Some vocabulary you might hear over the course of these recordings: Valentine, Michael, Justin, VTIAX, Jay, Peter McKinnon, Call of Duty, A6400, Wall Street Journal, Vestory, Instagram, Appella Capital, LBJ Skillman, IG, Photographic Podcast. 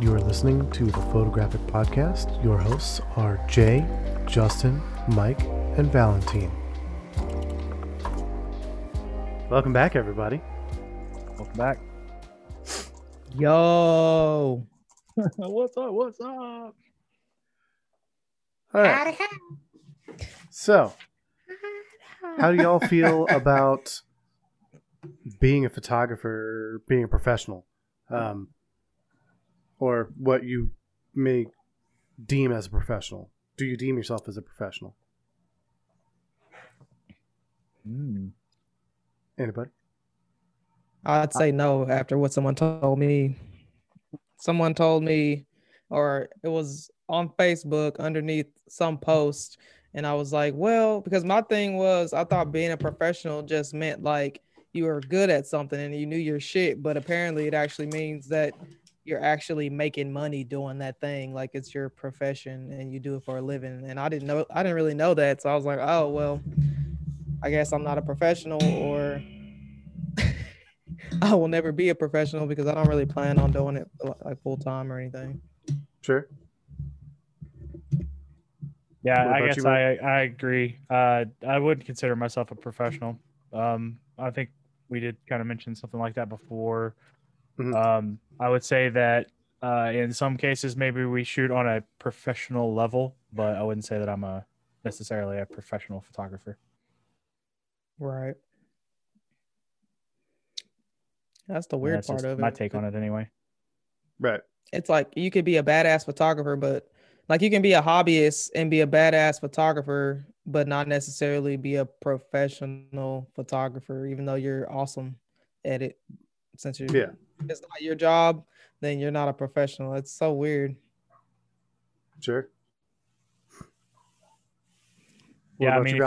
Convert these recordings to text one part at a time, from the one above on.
You are listening to the Photographic Podcast. Your hosts are Jay, Justin, Mike, and Valentine. Welcome back, everybody. Welcome back. Yo. What's up? All right. So, how do y'all feel about being a photographer, being a professional? Or what you may deem as a professional. Do you deem yourself as a professional? Anybody? I'd say no after what someone told me. Someone told me, or it was on Facebook underneath some post, and I was like, well, because my thing was I thought being a professional just meant like you were good at something and you knew your shit, but apparently it actually means that you're actually making money doing that thing. Like it's your profession and you do it for a living. And I didn't really know that. So I was like, oh, well, I guess I'm not a professional, or I will never be a professional because I don't really plan on doing it like full time or anything. Sure. Yeah, I guess you, I agree. I wouldn't consider myself a professional. I think we did kind of mention something like that before. Mm-hmm. I would say that in some cases, maybe we shoot on a professional level, but I wouldn't say that I'm necessarily a professional photographer. Right. That's the weird part of it. My take on it anyway. Right. It's like you could be a badass photographer, but like you can be a hobbyist and be a badass photographer, but not necessarily be a professional photographer, even though you're awesome at it. Since you're, it's not your job, then you're not a professional. It's so weird. Sure. Yeah, I mean,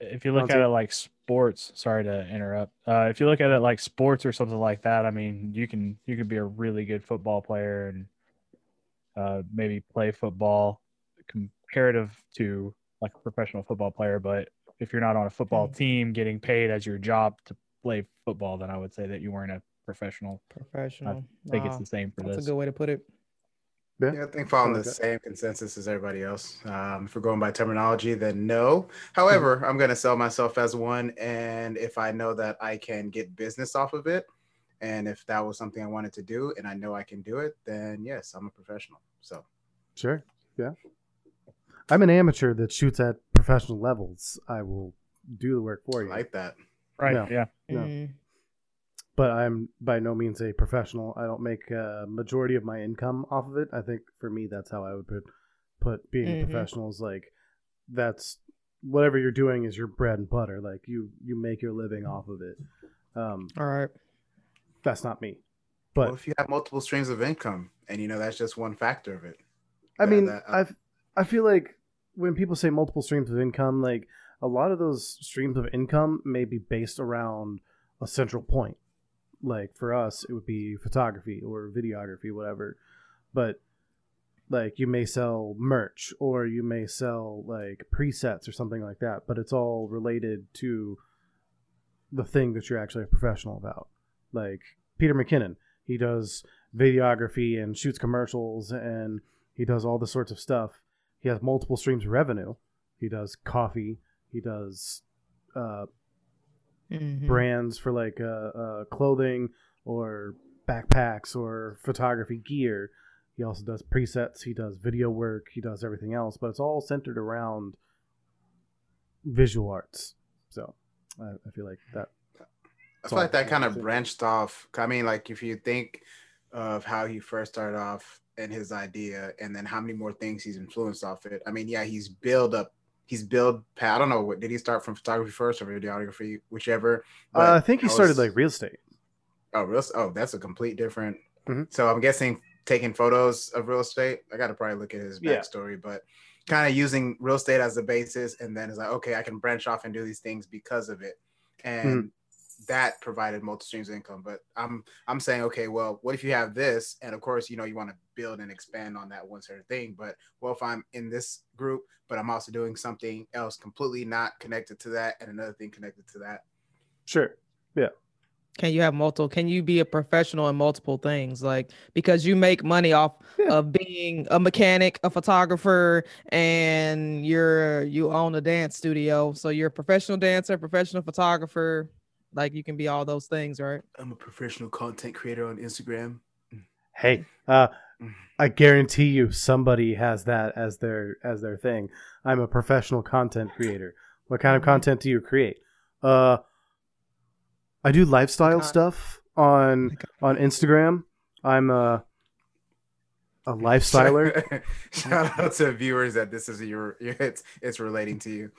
if you look at it like sports, sorry to interrupt. If you look at it like sports or something like that, I mean, you can be a really good football player and maybe play football comparative to like a professional football player. But if you're not on a football team getting paid as your job to play football, then I would say that you weren't a professional. I think it's the same for That's a good way to put it. Yeah, I think following the same consensus as everybody else. If we're going by terminology, then no. However, I'm going to sell myself as one, and if I know that I can get business off of it, and if that was something I wanted to do, and I know I can do it, then yes, I'm a professional. So, sure, yeah. I'm an amateur that shoots at professional levels. I will do the work for you. I like that. Right, no, yeah. No. Mm-hmm. But I'm by no means a professional. I don't make a majority of my income off of it. I think for me, that's how I would put being a professional is like, that's whatever you're doing is your bread and butter. Like you make your living off of it. All right. That's not me. But well, if you have multiple streams of income and you know, that's just one factor of it. I feel like when people say multiple streams of income, like a lot of those streams of income may be based around a central point. Like for us, it would be photography or videography, whatever. But like you may sell merch or you may sell like presets or something like that. But it's all related to the thing that you're actually a professional about. Like Peter McKinnon, he does videography and shoots commercials and he does all the sorts of stuff. He has multiple streams of revenue. He does coffee. He does brands for like clothing or backpacks or photography gear. He also does presets. He does video work. He does everything else, but it's all centered around visual arts. So I feel like that. I feel like that kind of branched off. I mean, like if you think of how he first started off and his idea, and then how many more things he's influenced off it. I mean, yeah, I don't know, what did he start from, photography first or videography, whichever? I think he started like real estate. Oh, real estate. Oh, that's a complete different. Mm-hmm. So I'm guessing taking photos of real estate. I got to probably look at his backstory, but kind of using real estate as the basis. And then it's like, okay, I can branch off and do these things because of it. And that provided multiple streams of income. But I'm saying, okay, well, what if you have this? And of course, you know, you want to build and expand on that one certain thing. But well, if I'm in this group, but I'm also doing something else completely not connected to that and another thing connected to that. Sure. Yeah. Can you have multiple? Can you be a professional in multiple things? Like, because you make money off of being a mechanic, a photographer, and you own a dance studio. So you're a professional dancer, professional photographer. Like, you can be all those things, right? I'm a professional content creator on Instagram. Hey, I guarantee you somebody has that as their thing. I'm a professional content creator. What kind of content do you create? I do lifestyle stuff on Instagram. I'm a lifestyler. Shout out to viewers that this is it's relating to you.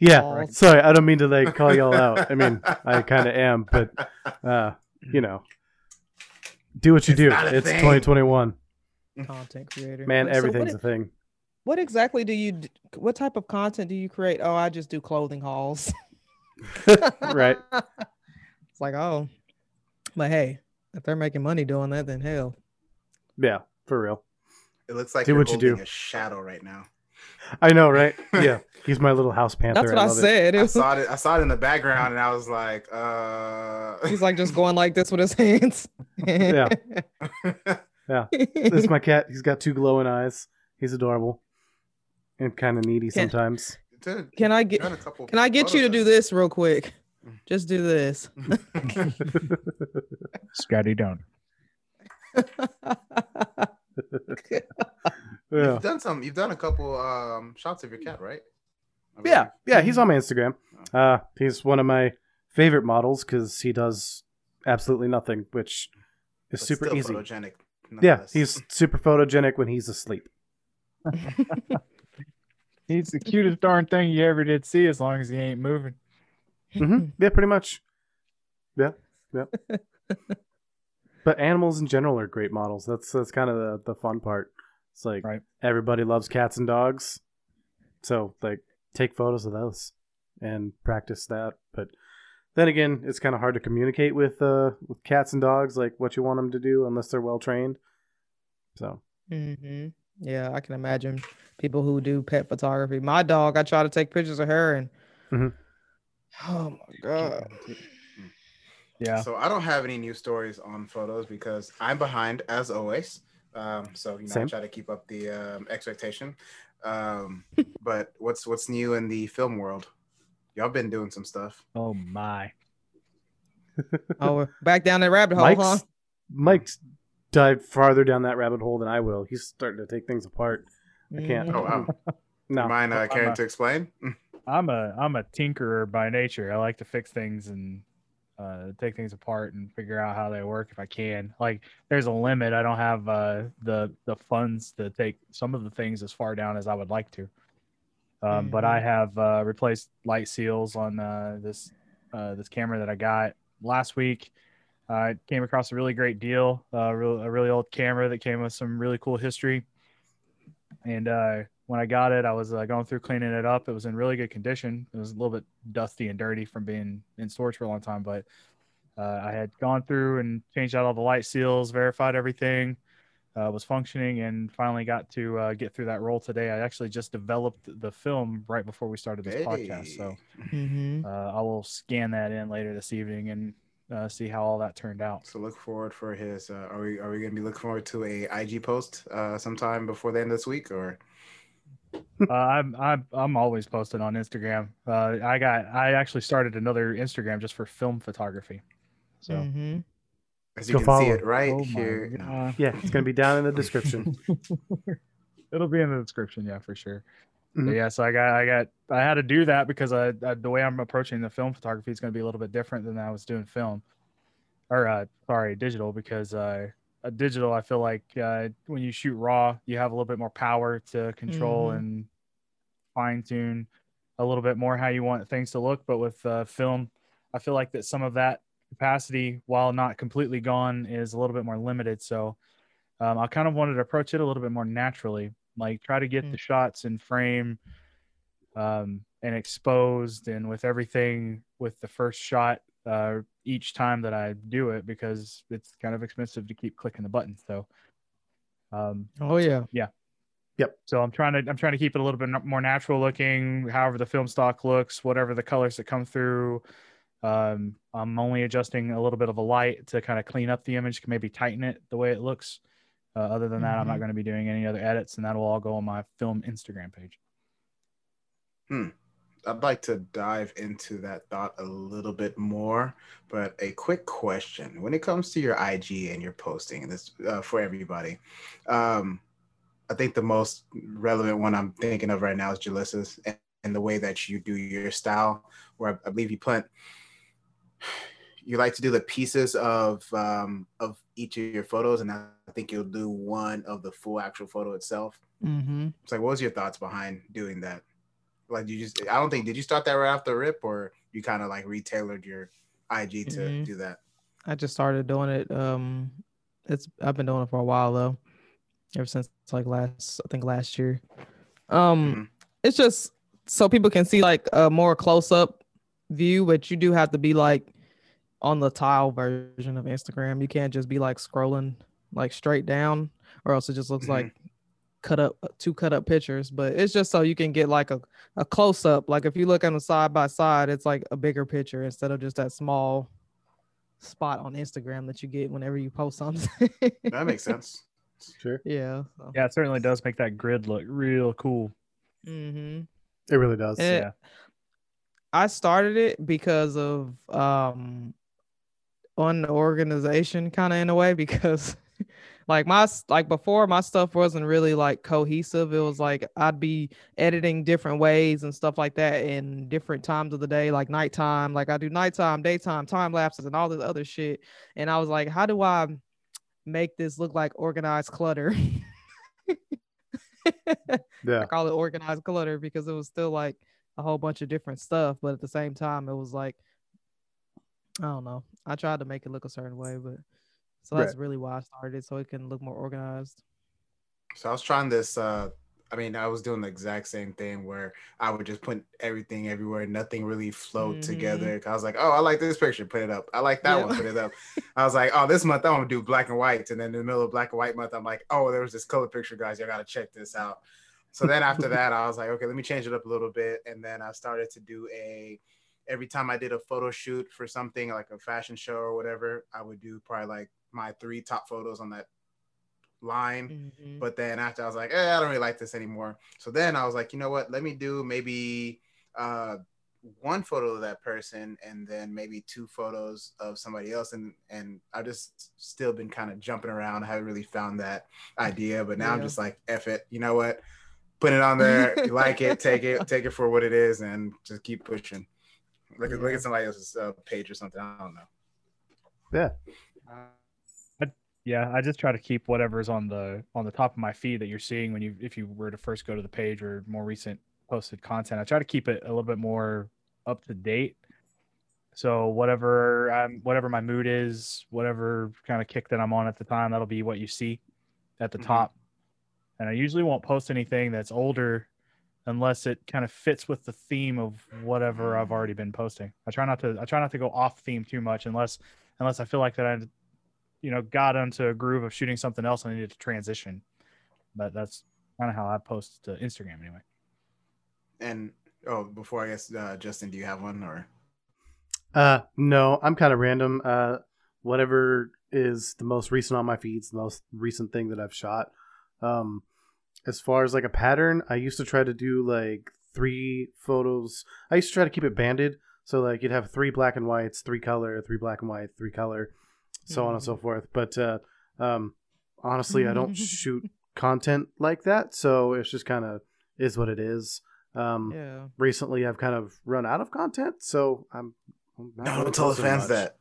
Yeah, right. Sorry, I don't mean to like call y'all out. I mean, I kind of am, but you know, do what you do. It's 2021. Content creator. Man, everything's a thing. What exactly do you? What type of content do you create? Oh, I just do clothing hauls. Right. It's like, oh, but hey, if they're making money doing that, then hell yeah, for real. It looks like you're holding a shadow right now. I know, right? Yeah, he's my little house panther. That's what I said. I saw it in the background, and I was like, he's like just going like this with his hands. Yeah, yeah. This is my cat. He's got two glowing eyes. He's adorable and kind of needy sometimes. Dude, can I get you to do this real quick? Just do this. Scotty down. Yeah. You've done a couple shots of your cat, right? Yeah, he's on my Instagram. He's one of my favorite models because he does absolutely nothing, which is super easy. Photogenic, yeah, he's super photogenic when he's asleep. He's the cutest darn thing you ever did see, as long as he ain't moving. Mm-hmm. Yeah, pretty much. Yeah. But animals in general are great models. That's kind of the fun part. It's like, right. Everybody loves cats and dogs, so like take photos of those and practice that. But then again, it's kind of hard to communicate with cats and dogs like what you want them to do unless they're well trained. So. Mm-hmm. Yeah, I can imagine people who do pet photography. My dog, I try to take pictures of her, and oh my god, yeah. So I don't have any new stories on photos because I'm behind as always. So you know, I try to keep up the expectation. But what's new in the film world? Y'all been doing some stuff. Oh my! Oh, we're back down that rabbit hole, huh? Mike's dive farther down that rabbit hole than I will. He's starting to take things apart. I can't. Oh wow! No, mine. Caring to explain? I'm a tinkerer by nature. I like to fix things and take things apart and figure out how they work if I can. Like, there's a limit. I don't have the funds to take some of the things as far down as I would like to. But I have replaced light seals on this camera that I got last week. I came across a really great deal, a really old camera that came with some really cool history. And when I got it, I was going through cleaning it up. It was in really good condition. It was a little bit dusty and dirty from being in storage for a long time. But I had gone through and changed out all the light seals, verified everything was functioning, and finally got to get through that roll today. I actually just developed the film right before we started this podcast. So I will scan that in later this evening and see how all that turned out. So look forward for his are we going to be looking forward to a IG post sometime before the end of this week, or I'm always posting on Instagram. I actually started another Instagram just for film photography, so as you can see it right here. Yeah, it's going to be down in the description. It'll be in the description, yeah, for sure. Yeah, so I had to do that because the way I'm approaching the film photography is going to be a little bit different than I was doing film, or sorry, digital, because digital, I feel like when you shoot raw, you have a little bit more power to control and fine tune a little bit more how you want things to look. But with film, I feel like that some of that capacity, while not completely gone, is a little bit more limited. So I kind of wanted to approach it a little bit more naturally. Like, try to get the shots in frame and exposed, and with everything with the first shot each time that I do it, because it's kind of expensive to keep clicking the button. So so I'm trying to keep it a little bit more natural looking, however the film stock looks, whatever the colors that come through, I'm only adjusting a little bit of a light to kind of clean up the image, maybe tighten it the way it looks. Other than that, I'm not going to be doing any other edits, and that will all go on my film Instagram page. I'd like to dive into that thought a little bit more, but a quick question. When it comes to your IG and your posting, and this for everybody, I think the most relevant one I'm thinking of right now is Ulysses and the way that you do your style, where I believe you plant, you like to do the pieces of each of your photos, and I think you'll do one of the full actual photo itself. It's like, what was your thoughts behind doing that? Like, you just, I don't think, did you start that right off the rip, or you kind of like retailored your IG to do that? I just started doing it. I've been doing it for a while though, ever since like last year. It's just so people can see like a more close up view, but you do have to be like on the tile version of Instagram. You can't just be like scrolling like straight down, or else it just looks like cut up pictures. But it's just so you can get like a close-up, like if you look on the side by side, it's like a bigger picture instead of just that small spot on Instagram that you get whenever you post something. That makes sense. Sure. Yeah, so. Yeah, it certainly does make that grid look real cool. It really does. And yeah, I started it because of unorganization, kind of, in a way, because like before, my stuff wasn't really like cohesive. It was like I'd be editing different ways and stuff like that in different times of the day, like nighttime. Like I do nighttime, daytime, time lapses, and all this other shit. And I was like, how do I make this look like organized clutter? Yeah. I call it organized clutter because it was still like a whole bunch of different stuff, but at the same time, it was like, I don't know. I tried to make it look a certain way, but. So that's really why I started, so it can look more organized. So I was trying this, I was doing the exact same thing where I would just put everything everywhere. Nothing really flowed together. I was like, oh, I like this picture, put it up. I like that one, put it up. I was like, oh, this month I want to do black and white. And then in the middle of black and white month, I'm like, oh, there was this color picture, guys. Y'all got to check this out. So then after that, I was like, okay, let me change it up a little bit. And then I started to do every time I did a photo shoot for something like a fashion show or whatever, I would do probably like my 3 top photos on that line. But then after I was like, I don't really like this anymore. So then I was like, you know what, let me do maybe 1 photo of that person and then maybe 2 photos of somebody else. And I've just still been kind of jumping around. I haven't really found that idea, but now I'm just like, F it, you know what, put it on there, like it, take it for what it is and just keep pushing. Look at somebody else's page or something. I don't know. Yeah. Yeah, I just try to keep whatever's on the top of my feed that you're seeing if you were to first go to the page or more recent posted content. I try to keep it a little bit more up to date. So whatever my mood is, whatever kind of kick that I'm on at the time, that'll be what you see at the top. And I usually won't post anything that's older unless it kind of fits with the theme of whatever I've already been posting. I try not to go off theme too much unless I feel like that I, you know, got into a groove of shooting something else and I needed to transition. But that's kind of how I post to Instagram anyway. And before, I guess, Justin, do you have one or? No, I'm kind of random. Whatever is the most recent on my feeds, the most recent thing that I've shot. As far as like a pattern, I used to try to do like 3 photos. I used to try to keep it banded. So like you'd have 3 black and whites, 3 color, 3 black and white, 3 color, so on and so forth. But honestly, I don't shoot content like that, so it's just kind of is what it is. Recently I've kind of run out of content, so I'm not. No, don't tell the fans that.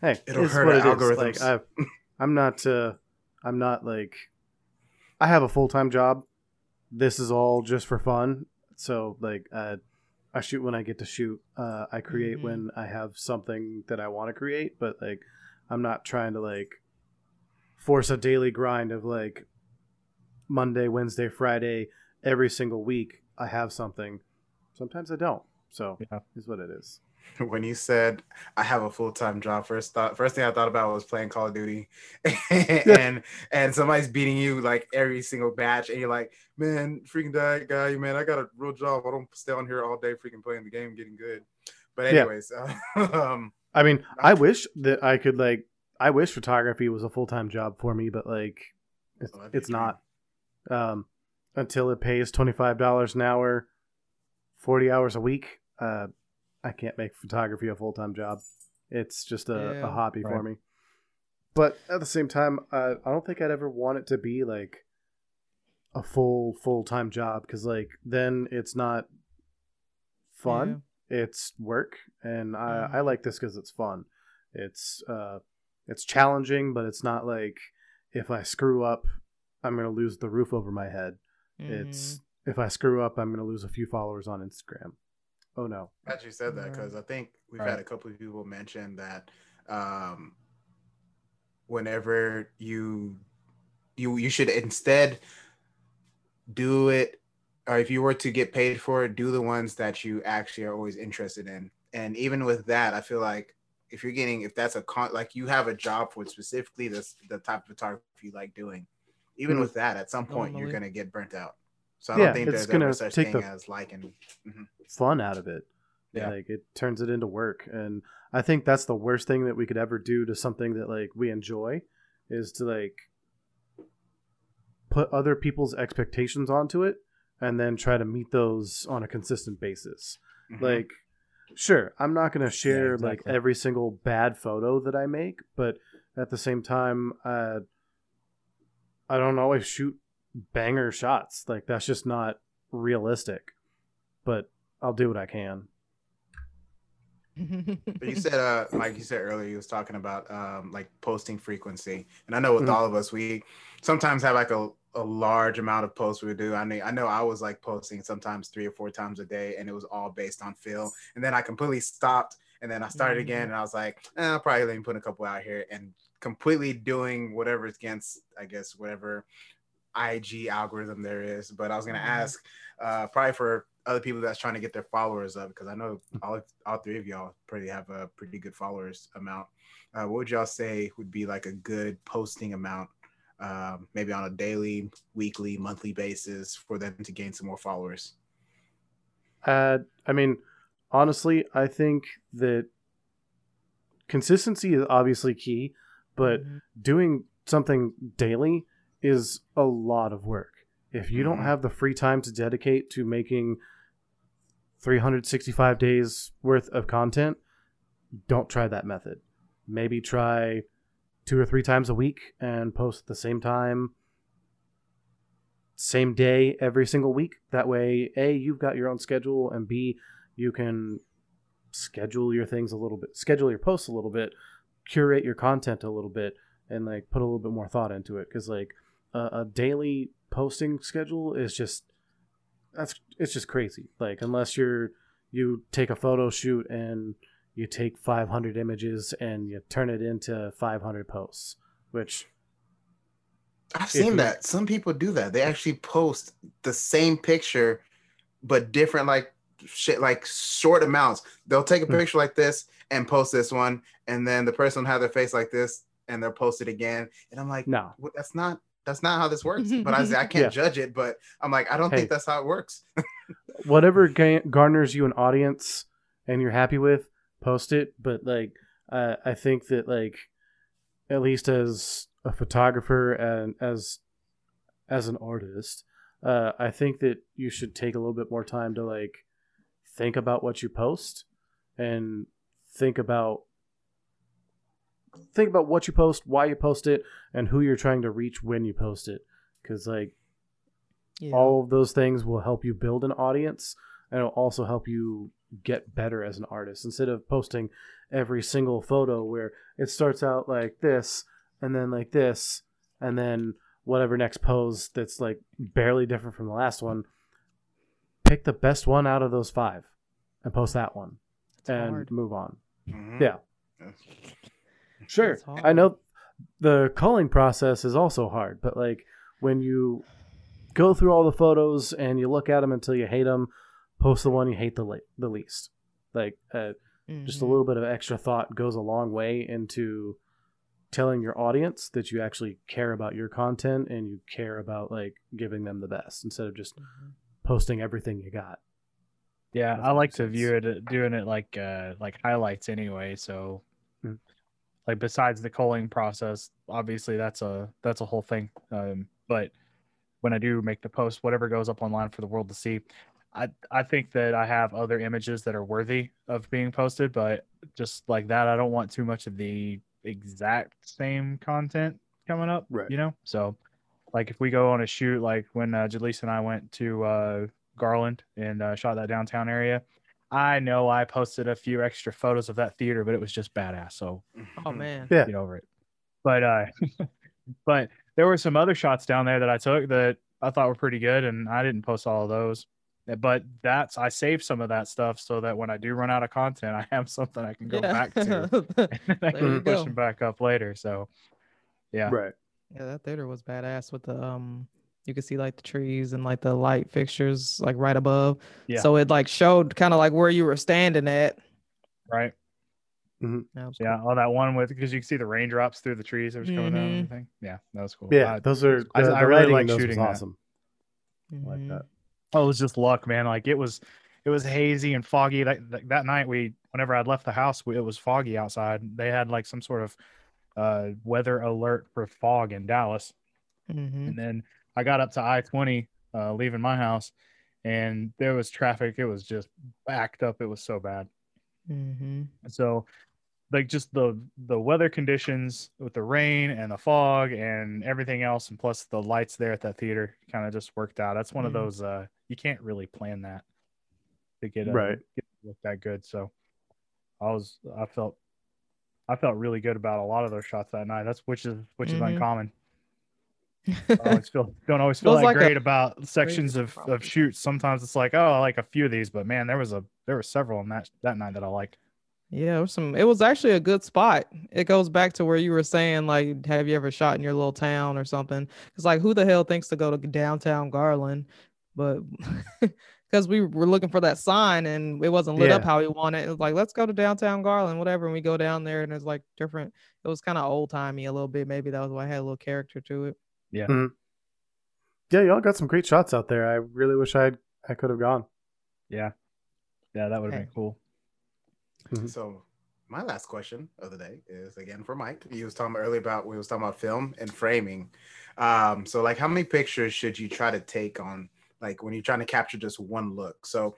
Hey, it'll hurt our algorithms. Like, I'm not like, I have a full-time job. This is all just for fun. So like I shoot when I get to shoot. I create when I have something that I want to create, but like I'm not trying to like force a daily grind of like Monday, Wednesday, Friday, every single week. I have something. Sometimes I don't. So is what it is. When you said I have a full-time job, first thing I thought about was playing Call of Duty and somebody's beating you like every single batch and you're like, man, freaking die guy, man, I got a real job. I don't stay on here all day freaking playing the game, getting good. But anyways, yeah. I mean, I wish that I could, like, I wish photography was a full-time job for me, but like it's not, until it pays $25 an hour, 40 hours a week. I can't make photography a full-time job. It's just a hobby for me. But at the same time, I don't think I'd ever want it to be like a full-time job, because like then it's not fun. Yeah. It's work, and I like this because it's fun. It's challenging, but it's not like if I screw up, I'm gonna lose the roof over my head. Mm-hmm. It's if I screw up, I'm gonna lose a few followers on Instagram. Oh no! I'm glad you said that, because I think we've had a couple of people mention that whenever you should instead do it, or if you were to get paid for it, do the ones that you actually are always interested in. And even with that, I feel like if that's like you have a job for specifically the type of photography you like doing, even with that, at some point you're going to get burnt out. So I don't think there's ever such thing as liking fun out of it. Yeah. Like it turns it into work. And I think that's the worst thing that we could ever do to something that like we enjoy, is to like put other people's expectations onto it and then try to meet those on a consistent basis. Mm-hmm. Like, sure, I'm not going to share like every single bad photo that I make, but at the same time, I don't always shoot banger shots. Like that's just not realistic, but I'll do what I can. But you said, like you said earlier, you was talking about like posting frequency, and I know with all of us, we sometimes have like a large amount of posts we do. I mean, I know I was like posting sometimes 3 or 4 times a day, and it was all based on feel. And then I completely stopped, and then I started again, and I was like, I'll probably let me put a couple out here, and completely doing whatever against, I guess, whatever IG algorithm there is. But I was gonna ask, probably for other people that's trying to get their followers up, because I know all 3 of y'all pretty have a pretty good followers amount. What would y'all say would be like a good posting amount, maybe on a daily, weekly, monthly basis, for them to gain some more followers? I mean, honestly, I think that consistency is obviously key, but doing something daily is a lot of work. If you don't have the free time to dedicate to making 365 days worth of content, don't try that method. Maybe try 2 or 3 times a week and post at the same time, same day, every single week. That way, A, you've got your own schedule, and B, you can schedule your posts a little bit, curate your content a little bit, and like put a little bit more thought into it. Because like a daily posting schedule is just it's just crazy. Like unless you take a photo shoot and you take 500 images and you turn it into 500 posts, which I've seen that some people do. That they actually post the same picture but different, like shit, like short amounts. They'll take a picture like this and post this one, and then the person will have their face like this and they'll post it again. And I'm like, no, well, that's not how this works. But I can't judge it, but I'm like, I don't think that's how it works. Whatever garners you an audience and you're happy with, post it. But like, I think that like, at least as a photographer and as an artist, I think that you should take a little bit more time to like, think about what you post and think about what you post, why you post it, and who you're trying to reach when you post it. Because like all of those things will help you build an audience, and it'll also help you get better as an artist, instead of posting every single photo where it starts out like this and then like this and then whatever next pose that's like barely different from the last one. Pick the best one out of those 5 and post that one. That's and hard. Move on. Mm-hmm. Yeah. Sure. I know the culling process is also hard, but like when you go through all the photos and you look at them until you hate them, post the one you hate the least. Like just a little bit of extra thought goes a long way into telling your audience that you actually care about your content and you care about like giving them the best, instead of just posting everything you got. Yeah, I like to view it doing it like highlights anyway. So like besides the culling process, obviously that's a whole thing. But when I do make the post, whatever goes up online for the world to see, I think that I have other images that are worthy of being posted, but just like that, I don't want too much of the exact same content coming up, right? You know, so like if we go on a shoot, like when Jaleesa and I went to Garland and shot that downtown area, I know I posted a few extra photos of that theater, but it was just badass. So, oh man, yeah, get over it. But but there were some other shots down there that I took that I thought were pretty good, and I didn't post all of those. But I saved some of that stuff so that when I do run out of content, I have something I can go back to, and I can push them back up later. So, yeah, right. Yeah, that theater was badass with the you could see like the trees and like the light fixtures like right above. Yeah. So it like showed kind of like where you were standing at. Right. Mm-hmm. Yeah. Cool. All that one with, because you can see the raindrops through the trees that was coming down and everything. Yeah, that was cool. Yeah, those are. I really like shooting. Awesome. I like that. Oh, it was just luck, man. Like it was hazy and foggy. That night, whenever I'd left the house, it was foggy outside. They had like some sort of weather alert for fog in Dallas, and then I got up to I-20 leaving my house, and there was traffic. It was just backed up. It was so bad. So like just the weather conditions with the rain and the fog and everything else, and plus the lights there at that theater kind of just worked out. That's one of those you can't really plan that to get get it look that good. So I felt really good about a lot of those shots that night. That's which is uncommon. I don't always feel that like great about sections of shoots. Sometimes it's like, oh, I like a few of these, but man, there were several in that night that I liked. Yeah, it was actually a good spot. It goes back to where you were saying, like, have you ever shot in your little town or something? It's like, who the hell thinks to go to downtown Garland? But because we were looking for that sign and it wasn't lit up how we wanted. It was like, let's go to downtown Garland, whatever. And we go down there and it's like different. It was kind of old timey a little bit. Maybe that was why I had a little character to it. Yeah. Mm-hmm. Yeah, y'all got some great shots out there. I really wish I could have gone. Yeah. Yeah, that would have been cool. So my last question of the day is again for Mike. He was talking earlier about we was talking about film and framing. So like how many pictures should you try to take on like when you're trying to capture just one look? So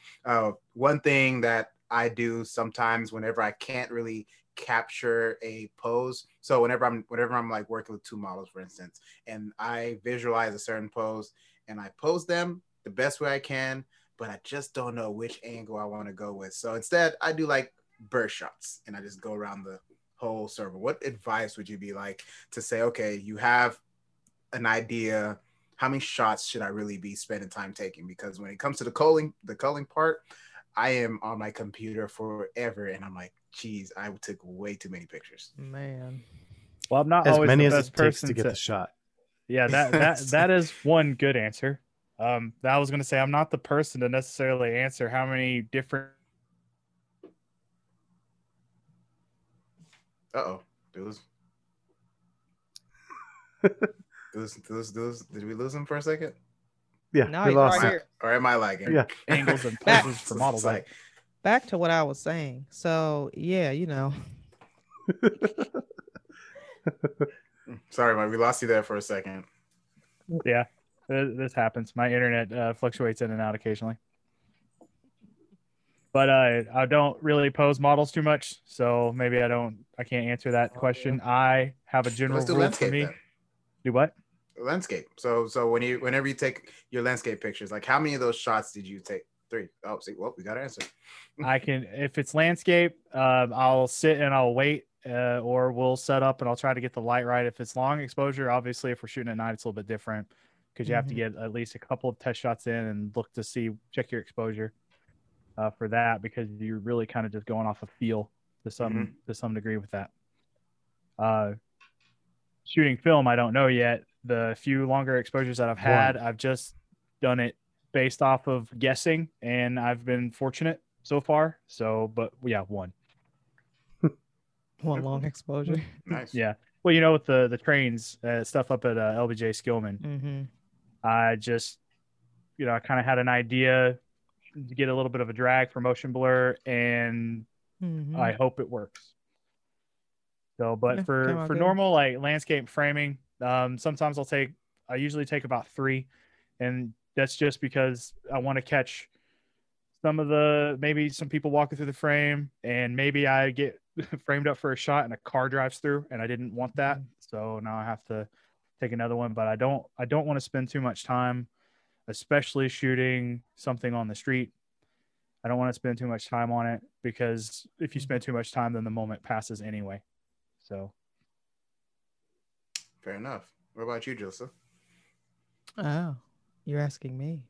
one thing that I do sometimes whenever I can't really capture a pose. So whenever I'm like working with two models, for instance, and I visualize a certain pose and I pose them the best way I can, but I just don't know which angle I want to go with. So instead I do like burst shots and I just go around the whole circle. What advice would you be like to say, okay, you have an idea, how many shots should I really be spending time taking? Because when it comes to the culling part, I am on my computer forever and I'm like, geez, I took way too many pictures, man. Well, I'm not as always many the best as it takes person to get the shot. Yeah, that is one good answer. I was going to say, I'm not the person to necessarily answer how many different. Uh-oh, did we lose him for a second? Yeah, no, we lost him. Or am I lagging? Yeah, angles and poses for models. Like, back to what I was saying. So yeah, you know. Sorry, Mike, we lost you there for a second. Yeah, this happens. My internet fluctuates in and out occasionally. But I don't really pose models too much, so maybe I can't answer that question. Yeah. I have a general rule for me. Then. Do what? Landscape. So whenever you take your landscape pictures, like how many of those shots did you take? Three. Oh, see, well, we got an answer. If it's landscape, I'll sit and I'll wait, or we'll set up and I'll try to get the light right. If it's long exposure, obviously, if we're shooting at night, it's a little bit different because you have to get at least a couple of test shots in and check your exposure. For that, because you're really kind of just going off a feel to some degree with that. Shooting film, I don't know yet. The few longer exposures that I've had, I've just done it based off of guessing, and I've been fortunate so far. So, but yeah, one long exposure. Nice. Yeah. Well, you know, with the trains stuff up at LBJ Skillman, I kind of had an idea get a little bit of a drag for motion blur, and I hope it works. So, but for normal like landscape framing, sometimes I usually take about 3, and that's just because I want to catch some of the, maybe some people walking through the frame, and maybe I get framed up for a shot and a car drives through, and I didn't want that. So now I have to take another one, but I don't want to spend too much time, especially shooting something on the street. I don't want to spend too much time on it, because if you spend too much time, then the moment passes anyway. So. Fair enough. What about you, Joseph? Oh, you're asking me.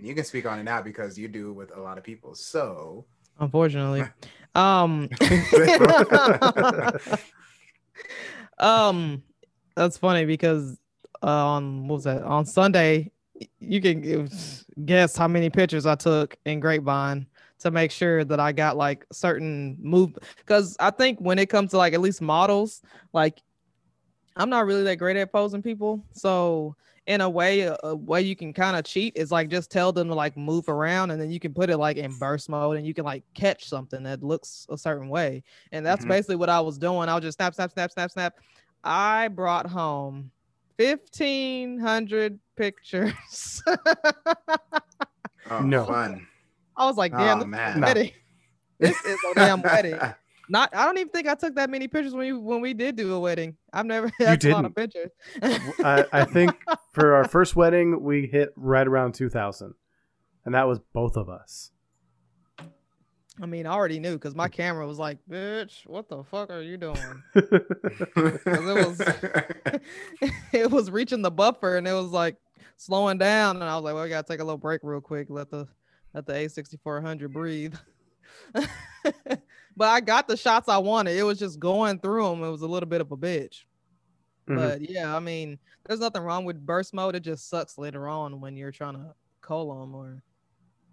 You can speak on it now because you do with a lot of people. So. Unfortunately. That's funny because on Sunday, you can guess how many pictures I took in Grapevine to make sure that I got like certain move. Because I think when it comes to like at least models, like I'm not really that great at posing people. So in a way you can kind of cheat is like just tell them to like move around, and then you can put it like in burst mode and you can like catch something that looks a certain way. And that's basically what I was doing. I was just snap, snap, snap, snap, snap. I brought home 1,500 pictures. Fun. I was like, damn, this is a damn wedding. I don't even think I took that many pictures when we did do a wedding. I've never had a lot of pictures. I think for our first wedding, we hit right around 2,000. And that was both of us. I mean, I already knew because my camera was like, bitch, what the fuck are you doing? It was reaching the buffer and it was like slowing down. And I was like, well, we got to take a little break real quick. Let the A6400 breathe. But I got the shots I wanted. It was just going through them. It was a little bit of a bitch. But yeah, I mean, there's nothing wrong with burst mode. It just sucks later on when you're trying to cull them or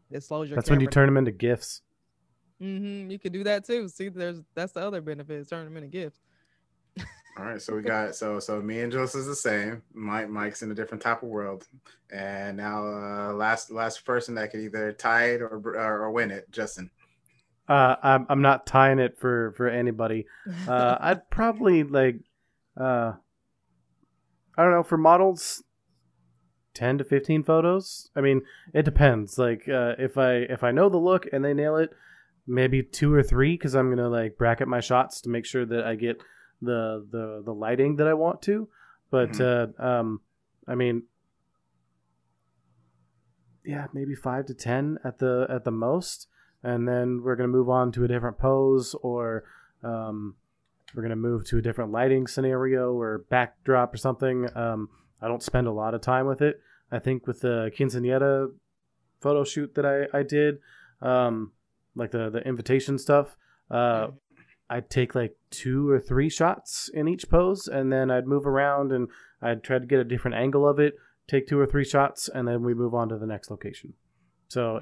it slows your camera. That's when you turn them into GIFs. You could do that too. See, that's the other benefit, turn them into gifts. All right, so we got so me and Joseph is the same. Mike's in a different type of world, and now last person that could either tie it or win it, Justin. I'm not tying it for anybody. I'd probably like I don't know, for models, 10 to 15 photos. I mean, it depends. Like if I know the look and they nail it. Maybe 2 or 3, because I'm gonna like bracket my shots to make sure that I get the lighting that I want to. But I mean, yeah, maybe 5 to 10 at the most, and then we're gonna move on to a different pose, or we're gonna move to a different lighting scenario or backdrop or something. I don't spend a lot of time with it. I think with the quinceañera photo shoot that I did. Like the invitation stuff, I'd take like 2 or 3 shots in each pose, and then I'd move around and I'd try to get a different angle of it, take 2 or 3 shots, and then we move on to the next location. So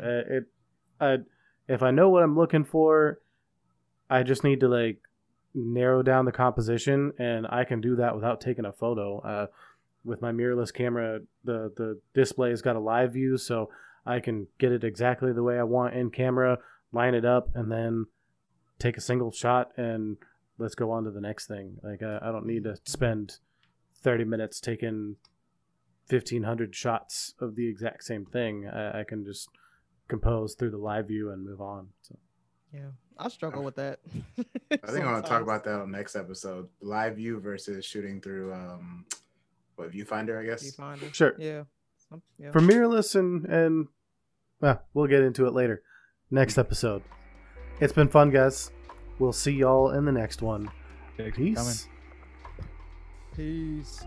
if I know what I'm looking for, I just need to like narrow down the composition, and I can do that without taking a photo. With my mirrorless camera, the display's got a live view, so I can get it exactly the way I want in camera, line it up, and then take a single shot and let's go on to the next thing. Like I don't need to spend 30 minutes taking 1,500 shots of the exact same thing. I can just compose through the live view and move on. So. Yeah, I struggle with that. I think sometimes. I want to talk about that on the next episode. Live view versus shooting through viewfinder, I guess. Viewfinder. Sure. Yeah. For mirrorless and well, we'll get into it later. Next episode. It's been fun, guys. We'll see y'all in the next one. Peace. Peace.